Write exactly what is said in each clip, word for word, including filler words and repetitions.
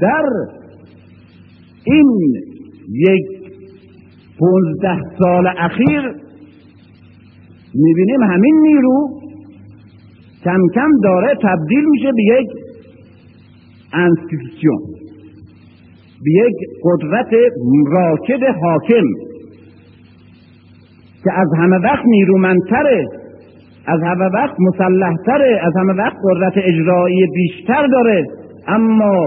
در این یک پانزده سال اخیر میبینیم همین نیرو کم کم داره تبدیل میشه به یک انستیتوشن، به یک قدرت راکد حاکم که از همه وقت نیرومندتره، از همه وقت مسلحتره، از همه وقت قدرت اجرایی بیشتر داره، اما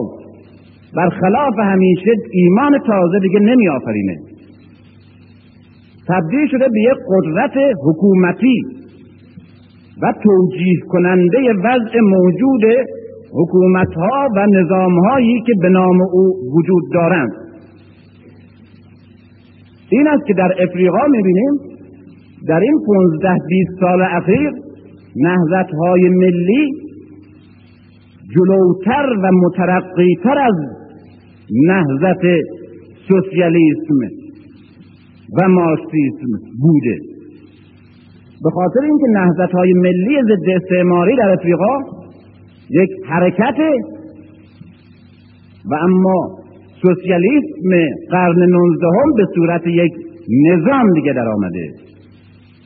برخلاف همیشه ایمان تازه دیگه نمی آفرینه. تبدیل شده به یک قدرت حکومتی و توجیه کننده وضع موجود حکومت‌ها و نظام‌هایی که به نام او وجود دارند. این است که در افریقا می‌بینیم در این پانزده بیست سال اخیر نهضت‌های ملی جلوتر و مترقی‌تر از نهضت سوسیالیسم و مارکسیسم بوده، به خاطر اینکه نهضت‌های ملی ضد استعماری در افریقا یک حرکته و اما سوسیالیسم قرن نوزدهم به صورت یک نظام دیگه در آمده،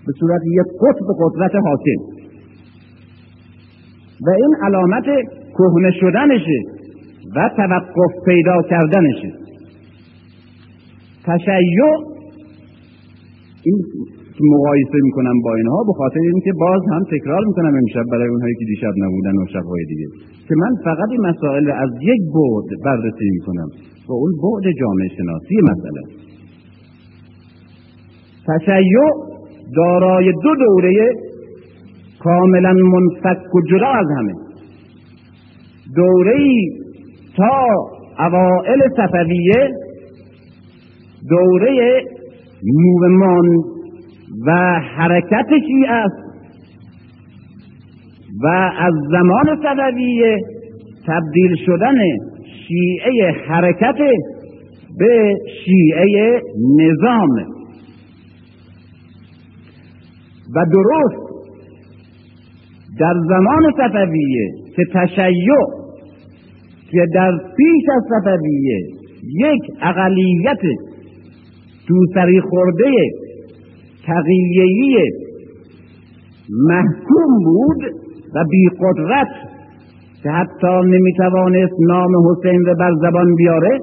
به صورت یک قطب قدرت حاکم، و این علامت کهنه شدنشه و توقف پیدا کردنشه. تشیع این مقایسه میکنم با اینها به خاطر اینکه باز هم تکرار میکنم امشب برای اونهایی که دیشب نبودن و شبهای دیگه که من فقط این مسائل از یک بعد بررسی میکنم و اون بعد جامعه شناسی مسئله. تشیع دارای دو دوره کاملا منفک و جدا از همه، دوره‌ای تا اوائل صفویه، دوره موومان و حرکت شیعه است و از زمان صفویه تبدیل شدن شیعه حرکت به شیعه نظام و درست در زمان صفویه که تشیع که در پیش از صفویه یک اقلیت دوسری خورده تقیه‌ای محکوم بود و بی قدرت که حتی نمیتوانست نام حسین را بر زبان بیاره،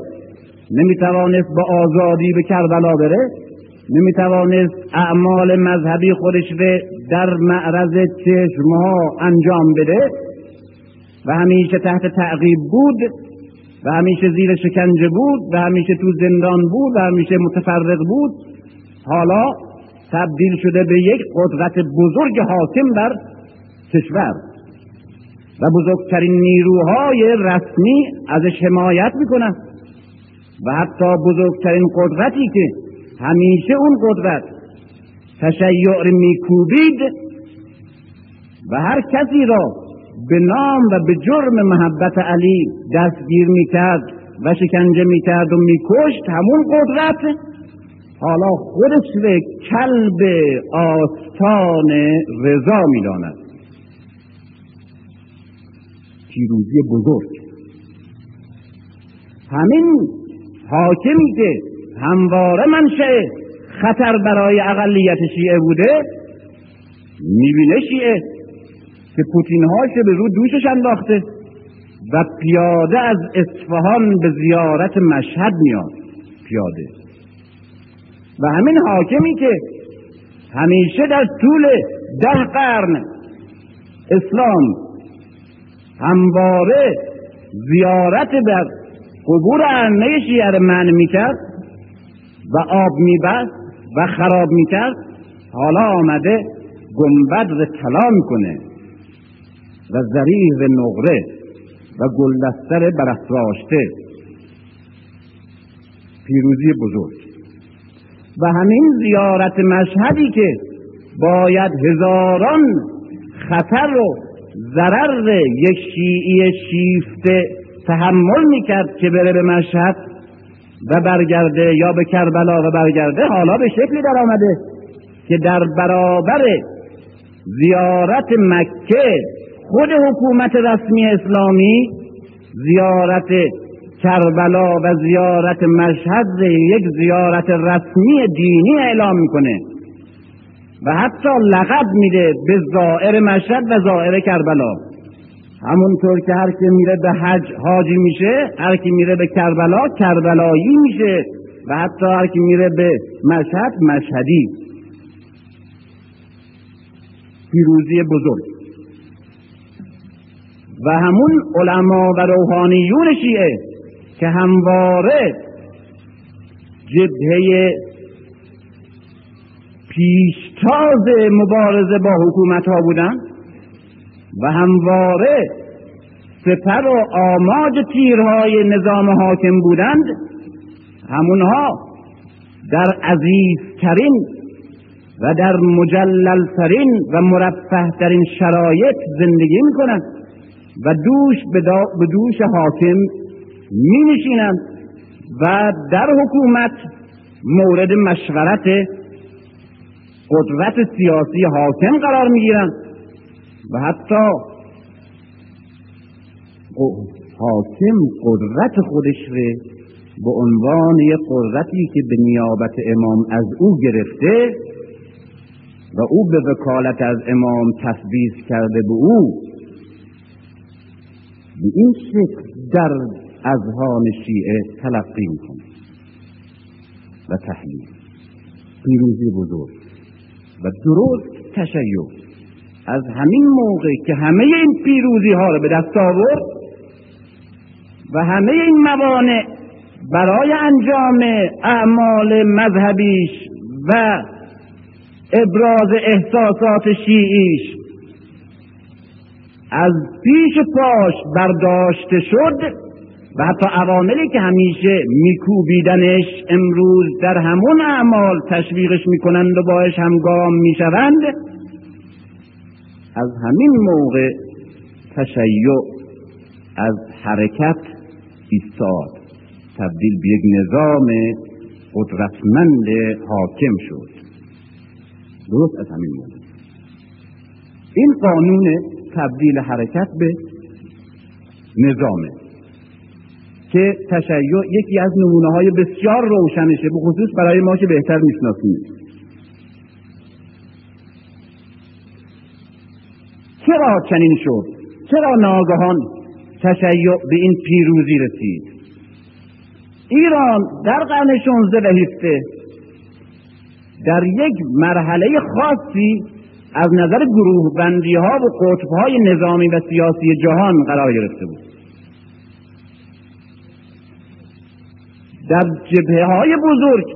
نمیتوانست با آزادی به کربلا بره، نمیتوانست اعمال مذهبی خودش را در معرض چشمها انجام بده و همیشه تحت تعقیب بود و همیشه زیر شکنجه بود و همیشه تو زندان بود و همیشه متفرق بود. حالا تبدیل شده به یک قدرت بزرگ حاکم بر کشور و بزرگترین نیروهای رسمی ازش حمایت میکنن و حتی بزرگترین قدرتی که همیشه اون قدرت تشیع میکوبید و هر کسی را به نام و به جرم محبت علی دستگیر میکرد و شکنجه میکرد و میکشت، همون قدرت حالا خودش را کلب آستان رضا میداند. پیروزی بزرگ همین حاکمی که همواره منشأ خطر برای اقلیت شیعه بوده، میبینه شیعه که پوتینهاش به رو دوشش انداخته و پیاده از اصفهان به زیارت مشهد میاد پیاده، و همین حاکمی که همیشه در طول ده قرن اسلام همواره زیارت بر قبور ائمه شیعه را منع میکرد و آب میبست و خراب میکرد، حالا آمده گنبد را طلا میکنه و ذریح نقره و گلدسته برافراشته. پیروزی بزرگ و همین زیارت مشهدی که باید هزاران خطر و ضرر یک شیعی شیفته تحمل میکرد که بره به مشهد و برگرده یا به کربلا و برگرده، حالا به شکلی در آمده که در برابر زیارت مکه خود حکومت رسمی اسلامی زیارت کربلا و زیارت مشهد یک زیارت رسمی دینی اعلام میکنه و حتی لقب میده به زائر مشهد و زائر کربلا. همونطور که هر که میره به حج حاجی میشه، هر که میره به کربلا کربلایی میشه و حتی هر که میره به مشهد مشهدی. پیروزی بزرگ. و همون علما و روحانیون شیعه که همواره جبهه پیشتاز مبارزه با حکومت ها بودن و همواره سپر و آماج تیرهای نظام حاکم بودند، همونها در عزیزترین و در مجللترین و مرفهترین شرایط زندگی میکنند و دوش به دوش حاکم مینشینند و در حکومت مورد مشورت قدرت سیاسی حاکم قرار میگیرند و حتی حاکم قدرت خودش رو به عنوان یک قدرتی که به نیابت امام از او گرفته و او به وکالت از امام تثبیت کرده به او، به این شکل در اذهان شیعه تلقی میکنه و تحلیل. پیروزی بزرگ و درست تشیع از همین موقع که همه این پیروزی ها رو به دست آورد و همه این موانع برای انجام اعمال مذهبیش و ابراز احساسات شیعیش از پیش پاش برداشته شد و حتی عواملی که همیشه میکوبیدنش امروز در همون اعمال تشویقش میکنند و باش همگام میشوند. از همین موقع تشیع از حرکت ایستاد، تبدیل به یک نظام قدرتمند حاکم شد. درست از همین موقع این قانون تبدیل حرکت به نظامه که تشیع یکی از نمونه های بسیار روشنشه، به خصوص برای ما که بهتر میشناسیم. چرا چنین شد؟ چرا ناگهان تشیع به این پیروزی رسید؟ ایران در قرن شانزده و هفده در یک مرحله خاصی از نظر گروه بندی ها و قطب های نظامی و سیاسی جهان قرار گرفته بود. در جبهه های بزرگ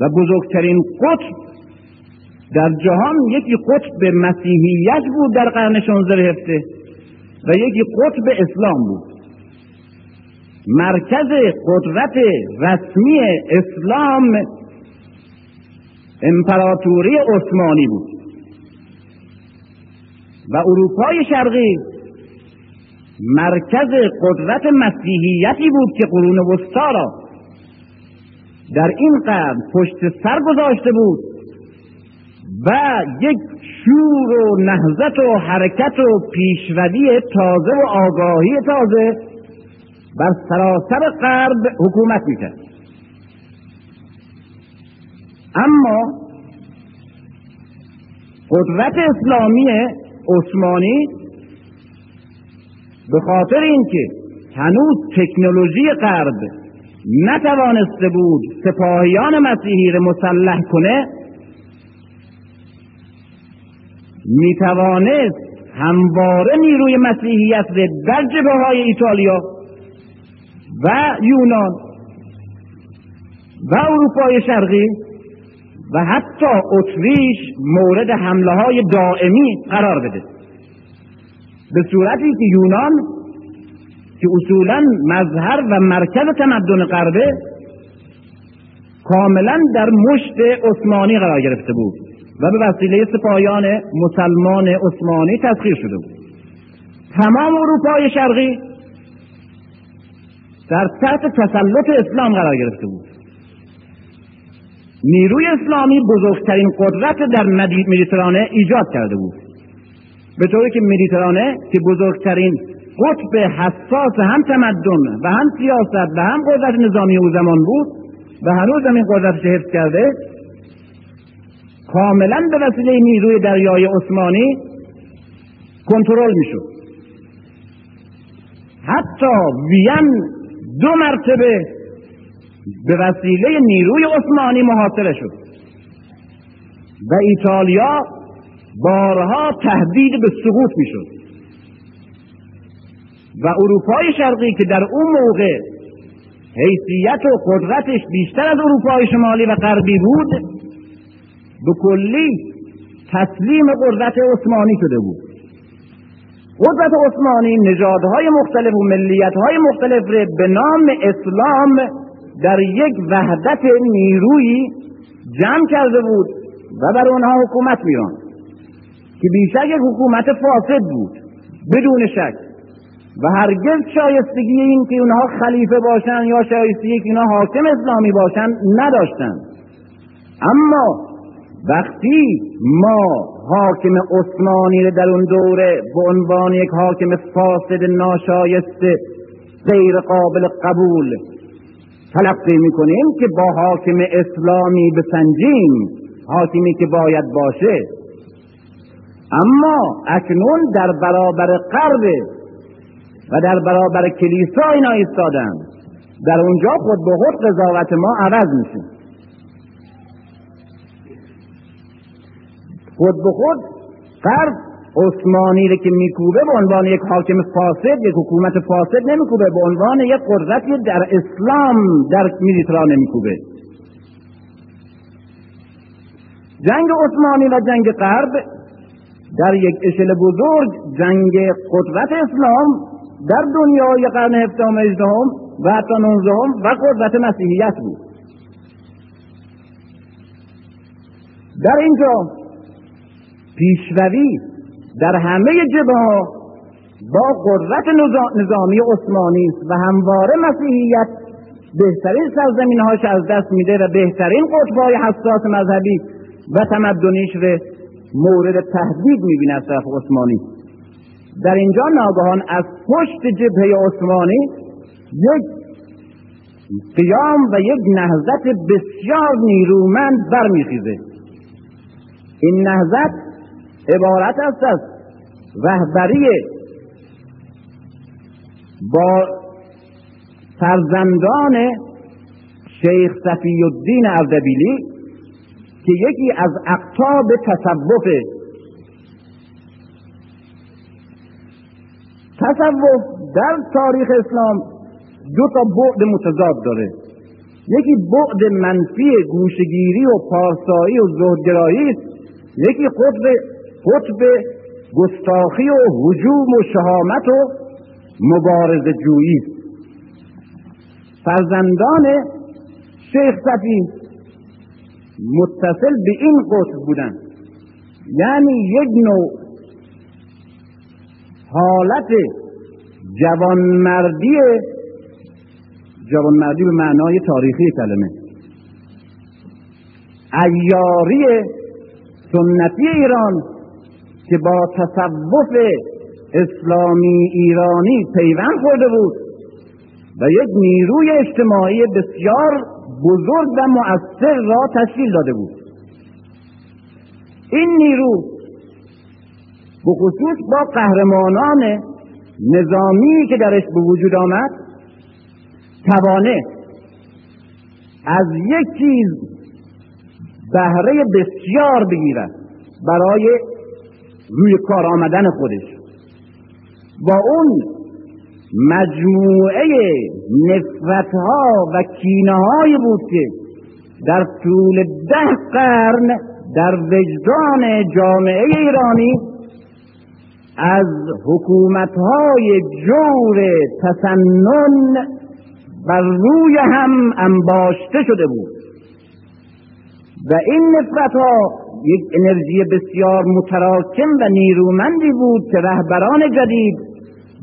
و بزرگترین قطب در جهان یکی قطب مسیحیت بود در قرن شانزده هفته و یکی قطب اسلام بود. مرکز قدرت رسمی اسلام امپراتوری عثمانی بود و اروپای شرقی مرکز قدرت مسیحیتی بود که قرون وسطا را در این قرن پشت سر گذاشته بود و یک شور و نهضت و حرکت و پیشروی تازه و آگاهی تازه بر سراسر غرب حکومت میکرد. اما قدرت اسلامی عثمانی به خاطر اینکه هنوز تکنولوژی غرب نتوانسته بود سپاهیان مسیحی را مسلح کنه، میتوانست همواره نیروی مسیحیت در جبهه‌های ایتالیا و یونان و اروپای شرقی و حتی اتریش مورد حمله های دائمی قرار بده، به صورتی که یونان که اصولا مظهر و مرکز تمدن غربه کاملا در مشت عثمانی قرار گرفته بود و به وسیله سپاهیان مسلمان عثمانی تسخیر شده بود. تمام اروپای شرقی در تحت تسلط اسلام قرار گرفته بود. نیروی اسلامی بزرگترین قدرت در مدیترانه ایجاد کرده بود، به طوری که مدیترانه که بزرگترین قطب اساس هم تمدن و هم سیاست و هم قدرت نظامی او زمان بود و هنوز هم این قدرتش حفظ کرده، کاملا به وسیله نیروی دریای عثمانی کنترل میشد. حتی وین دو مرتبه به وسیله نیروی عثمانی محاصره شد و ایتالیا بارها تهدید به سقوط میشد و اروپای شرقی که در اون موقع حیثیت و قدرتش بیشتر از اروپای شمالی و غربی بود، به کلی تسلیم قدرت عثمانی شده بود. قدرت عثمانی نژادهای مختلف و ملیتهای مختلف را به نام اسلام در یک وحدت نیرویی جمع کرده بود و بر آنها حکومت می‌راند که بیشک یک حکومت فاسد بود بدون شک و هرگز شایستگی این که اونها خلیفه باشن یا شایستگی که اونها حاکم اسلامی باشن نداشتن. اما وقتی ما حاکم عثمانی در اون دوره به عنوان یک حاکم فاسد ناشایسته غیر قابل قبول تلقی میکنیم که با حاکم اسلامی بسنجیم، حاکمی که باید باشه، اما اکنون در برابر غرب و در برابر کلیسا اینا ایستادن، در اونجا خود به خود قضاوت ما عوض میشه. خود به خود غرب عثمانی رو که میکوبه به عنوان یک حاکم فاسد، یک حکومت فاسد نمیکوبه، به عنوان یک قدرتی در اسلام در میلیترا نمیکوبه. جنگ عثمانی و جنگ غرب در یک اشل بزرگ جنگ قدرت اسلام در دنیای قرن هفدهم هجدهم و حتی نوزدهم و قدرت مسیحیت بود. در اینجا پیشروی در همه جبهه‌ها با قدرت نظامی عثمانی است و همواره مسیحیت بهترین سرزمین‌هاش از دست میده و بهترین قطب‌های حساس مذهبی و تمدنیش رو مورد تهدید می‌بینه از طرف عثمانی. در اینجا ناگهان از پشت جبهه عثمانی یک قیام و یک نهضت بسیار نیرومند برمیخیزه. این نهضت عبارت است از رهبری با فرزندان شیخ صفی الدین اردبیلی که یکی از اقطاب تصوفه. تصوف در تاریخ اسلام دو تا بعد متضاد داره، یکی بعد منفی گوشگیری و پارسایی و زهدگرایی است، یکی قطب قطب گستاخی و هجوم و شهامت و مبارزه جویی است. فرزندان شیخ صفی متصل به این قطب بودن، یعنی یک نوع حالت جوانمردی، جوانمردی به معنای تاریخی کلمه، عیاری سنتی ایران که با تصوف اسلامی ایرانی پیوند خورده بود و یک نیروی اجتماعی بسیار بزرگ و مؤثر را تشکیل داده بود. این نیرو به خصوص با قهرمانان نظامی که درش به وجود آمد توانه از یک چیز بهره بسیار بگیرد برای روی کار آمدن خودش. با اون مجموعه نفرت‌ها و کینه‌هایی بود که در طول ده قرن در وجدان جامعه ایرانی از حکومت‌های جور تسنن بر روی هم انباشته شده بود و این نفرت‌ها یک انرژی بسیار متراکم و نیرومندی بود که رهبران جدید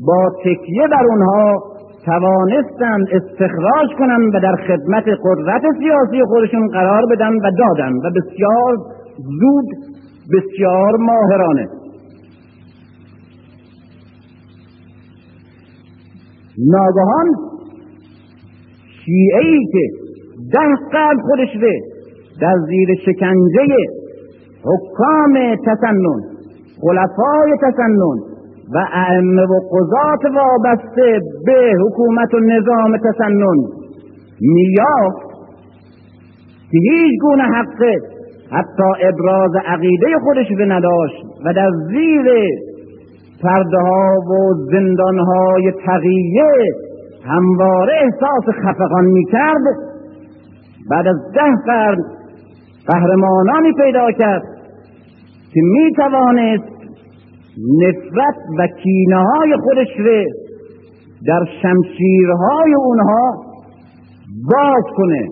با تکیه بر اونها توانستند استخراج کنند و در خدمت قدرت سیاسی خودشون قرار بدن و دادن و بسیار زود، بسیار ماهرانه. ناگهان شیعه‌ای که ده قرن خودش ره در زیر شکنجه حکام تسنن، خلفای تسنن و ائمه و قضات وابسته به حکومت و نظام تسنن میافت که هیچ گونه حق حتی ابراز عقیده خودش رو نداشت و در زیر پرده ها و زندان های تقیه همواره احساس خفقان میکرد، بعد از ده قرن قهرمانانی پیدا کرد که میتوانست نفرت و کینه های خودش رو در شمشیرهای اونها باز کنه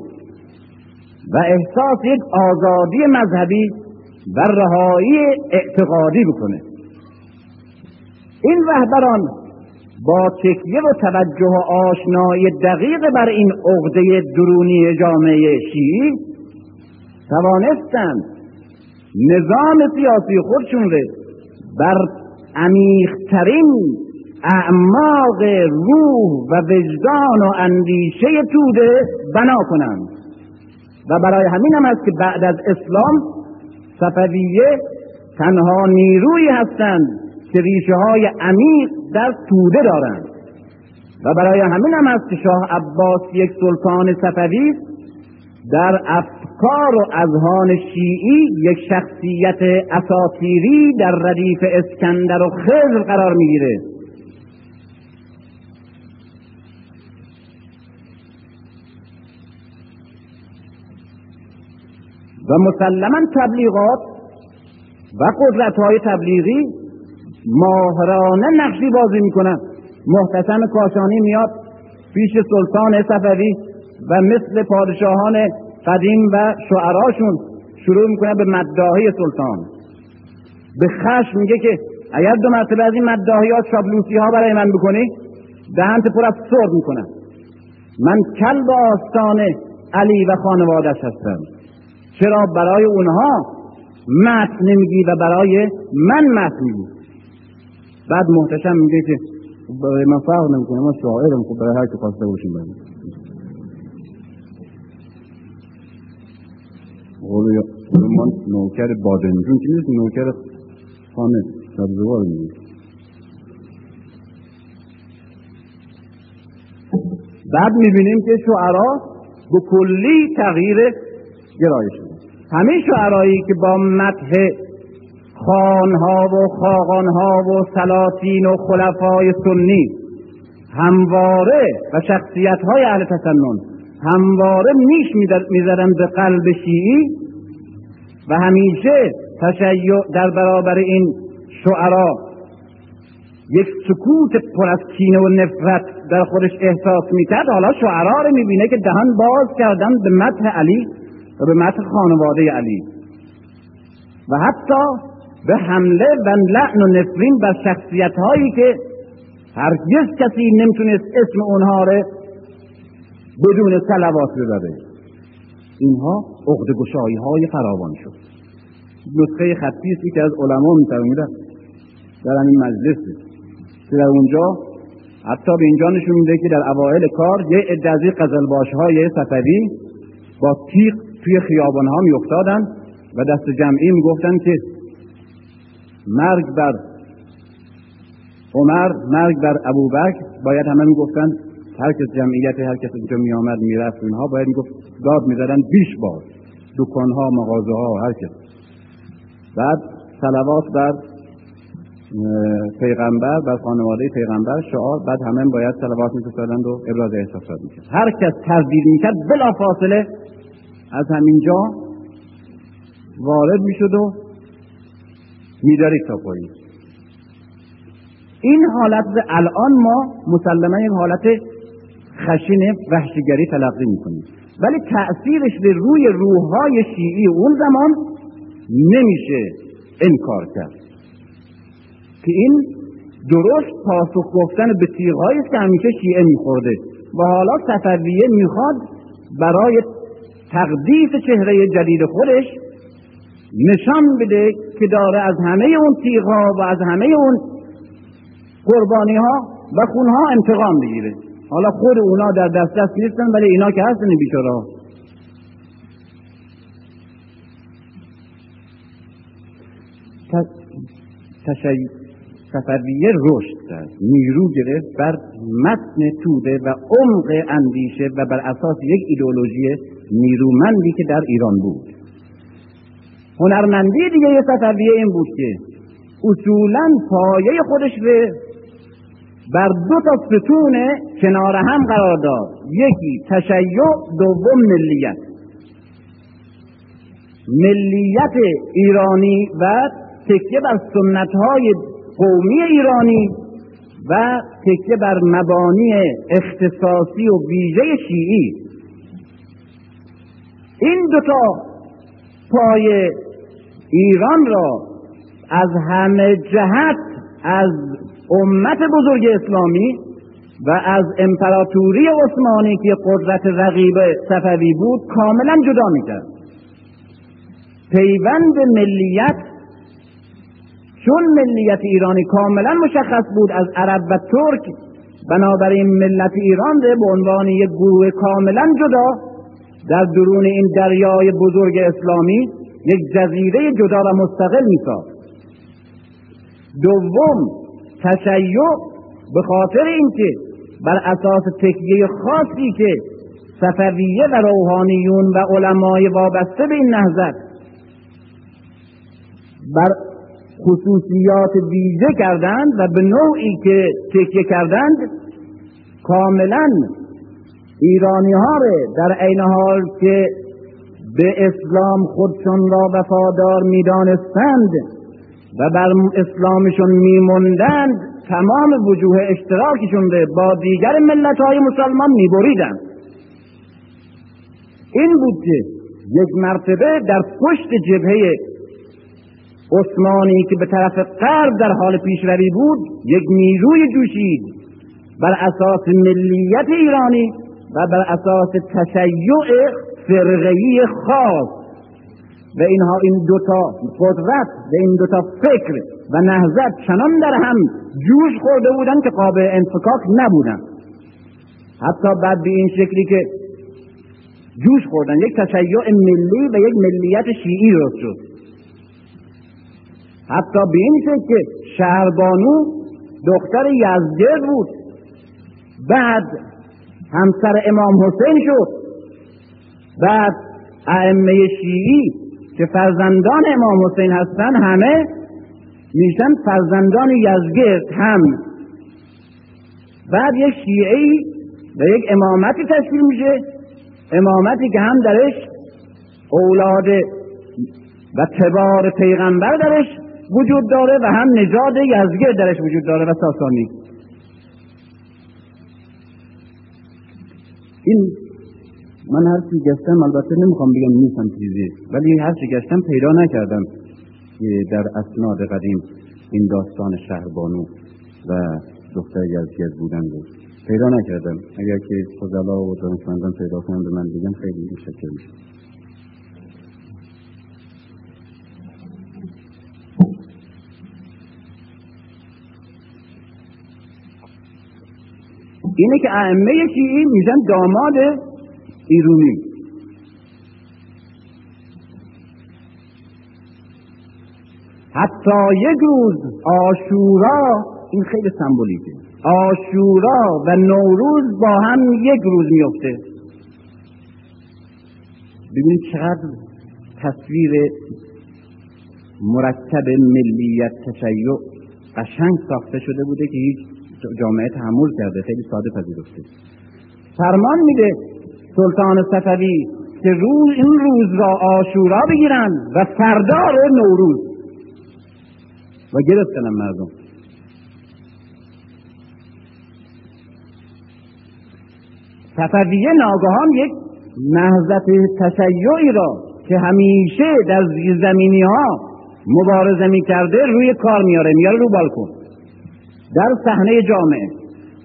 و احساس یک آزادی مذهبی و رهایی اعتقادی بکنه. این رهبران با تکیه و توجه و آشنایی دقیق بر این عقده درونی جامعه شیعی توانستند نظام سیاسی خودشون رو بر عمیق‌ترین اعماق روح و وجدان و اندیشه توده بنا کنند و برای همین هم است که بعد از اسلام صفویه تنها نیرویی هستند که ریشه های عمیق در توده دارند و برای همین هم است که شاه عباس یک سلطان صفوی در افکار و اذهان شیعی یک شخصیت اساطیری در ردیف اسکندر و خضر قرار میگیره. و مسلماً تبلیغات و قدرت‌های تبلیغی ماهرانه نقشی بازی میکنند. محتشم کاشانی میاد پیش سلطان صفوی و مثل پادشاهان قدیم و شعراشون شروع میکنه به مداحی سلطان. به خشم میگه که اگر دو مرتبه از این مداحیات شابلوسی‌ها برای من بکنی دهنت پر از سر میکنم. من کلب آستان علی و خانواده‌اش هستم، چرا برای اونها متن نمیگی و برای من متن میگی؟ بعد محتشم میگه که برای من فرق نمیکنه، من شاعرم، خب برای هر که خواسته باشیم برای من نوکر بادنجون که نیست، نوکر خانه سبزوار میگه. بعد میبینیم که شعرها به کلی تغییر گرایش بود. همه شعرهایی که با مدح خانها و خاقانها و سلاطین و خلفای سنی همواره و شخصیت‌های اهل تسنن همواره نیش می‌زدند به قلب شیعی و همیشه تشیع در برابر این شعرها یک سکوت پر از کینه و نفرت در خودش احساس می‌کرد. حالا شعرها رو می‌بینه که دهان باز کردن به مدح علی و به متن خانواده علی و حتی به حمله و لعن و نفرین بر شخصیت هایی که هرگز کسی نمیتونست اسم اونها رو بدون صلوات ببره. اینها عقده گشایی های فراوان شد. نسخه خطی است که از علما میترمیده در همین مجلس که در اونجا حتی به اینجا نشون میده که در اوائل کار یه عده از قزلباش های صفوی با تیغ توی خیابان ها می افتادن و دست جمعی می گفتن که مرگ بر عمر، مرگ بر ابوبکر. باید همه می گفتن، هر کس جمعیت هر کس اونجا می آمد می رفت اونها باید می گفت، داد می زدن بیش بار دکان ها، مغازه ها، هر کس. بعد صلوات بر پیغمبر، بر خانواده پیغمبر، شعار. بعد همه باید صلوات می فرستادند و ابراز احساسات می کرد. هر کس تردید می کرد بلافاصله از همینجا وارد میشد و میدارید تا پایین. این حالت الان ما مسلماً این حالت خشن وحشیگری تلقی میکنیم، ولی تأثیرش به روی روح‌های شیعی اون زمان نمیشه انکار کرد که این درست پاسخ گفتن به تیغ‌هایی است که همیشه شیعه میخورده و حالا صفویه میخواد برای تقدیس چهره جدید خودش نشان بده که داره از همه اون تیغ‌ها و از همه اون قربانی ها و خونها انتقام بگیره. حالا خود اونا در دست دست نیستن، ولی اینا که هستن بیچاره‌ها. تشیع صفوی رشد کرد، نیرو گرفت بر متن توده و عمق اندیشه و بر اساس یک ایدئولوژی نیرومندی که در ایران بود. هنرمندی دیگه صفویه این بود که اصولاً پایه خودش به بر دو تا ستون کنار هم قرار داد، یکی تشیع، دوم ملیت. ملیت ایرانی و تکیه بر سنت‌های قومی ایرانی و تکیه بر مبانی اختصاصی و ویژه شیعی، این دو تا پای ایران را از همه جهت از امت بزرگ اسلامی و از امپراتوری عثمانی که قدرت رقیب صفوی بود کاملا جدا می‌کرد. پیوند ملیت، چون ملیت ایرانی کاملا مشخص بود از عرب و ترک، بنابراین ملت ایران به عنوان یک گروه کاملا جدا در درون این دریای بزرگ اسلامی یک جزیره جدا و مستقل می‌ساخت. دوم تشیع به خاطر اینکه بر اساس تکیه خاصی که صفویه و روحانیون و علمای وابسته به این نهضت بر خصوصیات ویژه کردند و به نوعی که تکیه کردند کاملاً ایرانی ها رو در عین حال که به اسلام خودشون را وفادار می دانستند و بر اسلامشون می موندند، تمام وجوه اشتراکشون رو با دیگر ملت های مسلمان می بریدند. این بود که یک مرتبه در پشت جبهه عثمانی که به طرف غرب در حال پیشروی بود یک نیروی جوشید بر اساس ملیت ایرانی و بر اساس تشیع فرقه‌ای خاص، و اینها این دوتا قدرت و این دوتا فکر و نهضت چنان در هم جوش خورده بودن که قابل انفکاک نبودن. حتی بعد به این شکلی که جوش خوردن یک تشیع ملی و یک ملیت شیعی رسد شد. حتی به این شکل که شهربانو دختر یزدگرد بود، بعد همسر امام حسین شد، بعد ائمه شیعی که فرزندان امام حسین هستند همه میشن فرزندان یزدگرد هم. بعد یک شیعی و یک امامتی تشکیل میشه، امامتی که هم درش اولاد و تبار پیغمبر درش وجود داره و هم نژاد یزدگرد درش وجود داره و ساسانی. این من هر چی گشتم، البته نمیخوام بگم نیستم چیزی، ولی هر چی گشتم پیدا نکردم که در اسناد قدیم این داستان شهربانو و دختر یزدگرد بودن بود، پیدا نکردم. اگر که فضلا و دانشمندان پیدا کنم به من بگم خیلی متشکرم میشم. اینه که ائمه شیعی میشن داماد ایرانی. حتی یک روز عاشورا، این خیلی سمبولیکه، عاشورا و نوروز با هم یک روز میفته. ببینید چقدر تصویر مرکب ملیت تشیع قشنگ ساخته شده بوده که هیچ جامعه تحمل کرده، خیلی ساده پذیرفته. فرمان میده سلطان صفوی که روز این روز را عاشورا بگیرن و فردا رو نوروز، و گرفتن مردم. صفویه ناگهان یک نهضت تشیعی را که همیشه در زیر زمینی ها مبارزه میکرده روی کار میاره، میاره رو بالکن در صحنه جامعه.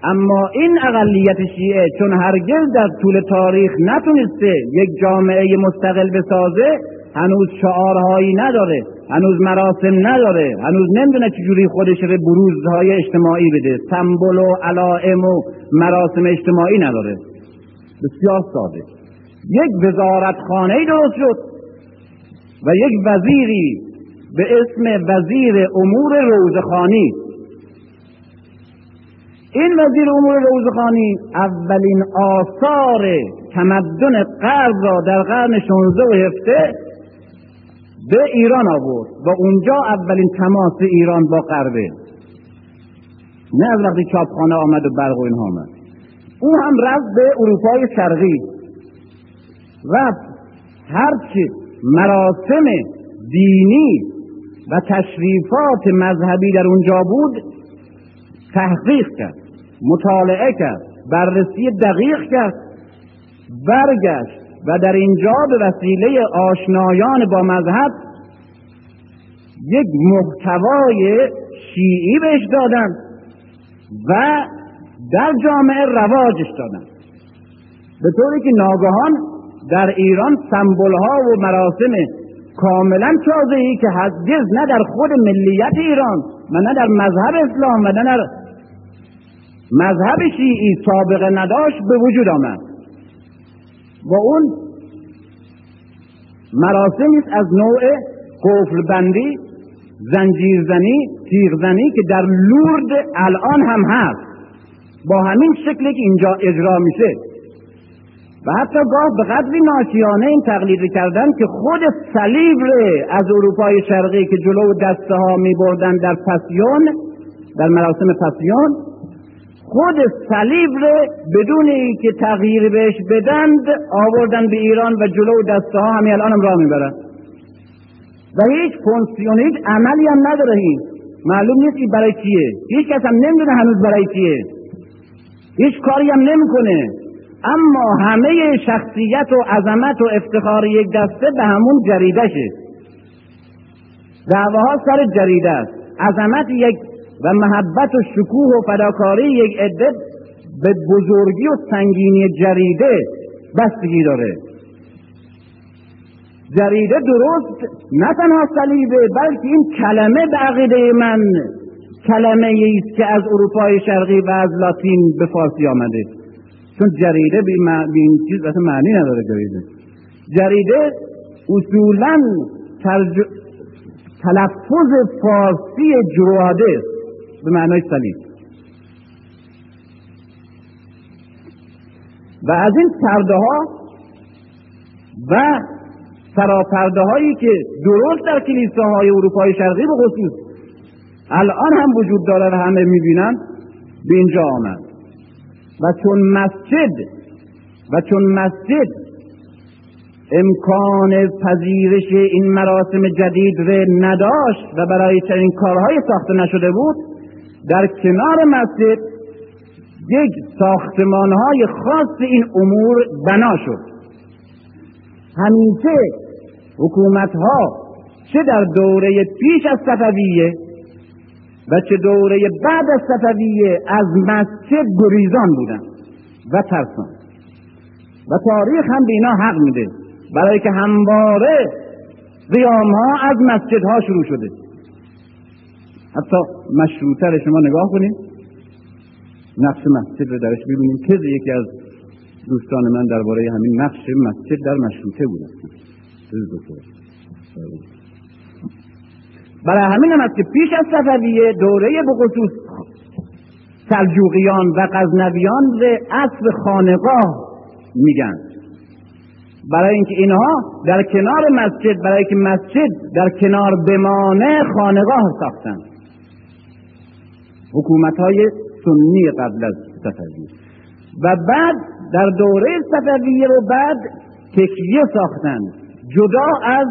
اما این اقلیت شیعه چون هرگز در طول تاریخ نتونسته یک جامعه مستقل بسازه، هنوز شعارهایی نداره هنوز مراسم نداره، هنوز نمیدونه چجوری خودش رو بروزهای اجتماعی بده، سمبل و علائم و مراسم اجتماعی نداره. بسیار ساده. یک وزارتخانه‌ای درست شد و یک وزیری به اسم وزیر امور روزخانی. این وزیر امور روزخانی اولین آثار تمدن غرب را در قرن شانزده و هفده به ایران آورد و اونجا اولین تماس ایران با غربه، نه از وقتی چاپخانه آمد و برق و اینها آمد. او هم رفت به اروپای شرقی، رفت هرچی مراسم دینی و تشریفات مذهبی در اونجا بود تحقیق کرد، مطالعه کرد، بررسی دقیق کرد، برگشت و در اینجا به وسیله آشنایان با مذهب یک محتوای شیعی بهش دادن و در جامعه رواجش دادن، به طوری که ناگهان در ایران سمبولها و مراسم کاملا تازه‌ای که هرگز نه در خود ملیت ایران و نه در مذهب اسلام و نه در مذهب شیعی سابقه نداشت به وجود آمد. و اون مراسمی است از نوع قفلبندی، زنجیرزنی، تیغزنی که در لورد الان هم هست، با همین شکلی که اینجا اجرا میشه و حتی گاه به قدری ناشیانه این تقلید کردن که خود صلیب از اروپای شرقی که جلو دسته ها می بردن در پسیون، در مراسم پسیون، خود صلیب بدون اینکه تغییر بهش بدند آوردن به ایران و جلو دسته ها همین الان هم راه می برن و هیچ فنکسیون، هیچ عملی هم نداره، هیچ معلوم نیست که برای کیه، هیچ کس هم نمیدونه هنوز برای کیه، هیچ کاری هم نمیکنه. اما همه شخصیت و عظمت و افتخار یک دسته به همون جریده شه. دعواها سر جریده است. عظمت یک و محبت و شکوه و فداکاری یک عده به بزرگی و سنگینی جریده بستگی داره. جریده درست نه تنها صلیبه، بلکه این کلمه به عقیده من کلمه ایست که از اروپای شرقی و از لاتین به فارسی آمده، چون جریده به این چیز اصلا معنی نداره. جریده جریده اصولا ترج... تلفظ فارسی جراده به معنای صلیب. و از این پرده ها و سراپرده هایی که درست در کلیساهای اروپای شرقی به خصوص الان هم وجود داره و همه میبینن به اینجا آمد. و چون مسجد و چون مسجد امکان پذیرش این مراسم جدید رو نداشت و برای چنین کارهای ساخته نشده بود، در کنار مسجد یک ساختمانهای خاص این امور بنا شد. همیشه حکومتها چه در دوره پیش از صفویه و چه دوره بعد از صفویه از مسجد گریزان بودن و ترسان، و تاریخ هم به اینا حق میده، برای که همواره قیام ها از مسجد ها شروع شده. حتی مشروطه رو شما نگاه کنید، نقش مسجد رو درش ببینید. که یکی از دوستان من درباره همین نقش مسجد در مشروطه بود. برای همین هم است که پیش از صفویه دوره بخصوص سلجوقیان و غزنویان به عصر خانقاه میگن، برای اینکه اینها در کنار مسجد، برای که مسجد در کنار بمانه، خانقاه ساختن حکومت‌های سنی قبل از صفویه. و بعد در دوره صفویه و بعد تکیه ساختن جدا از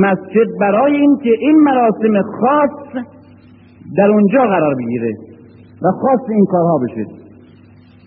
مسجد، برای اینکه این مراسم خاص در اونجا قرار بگیره و خاص این کارها بشه.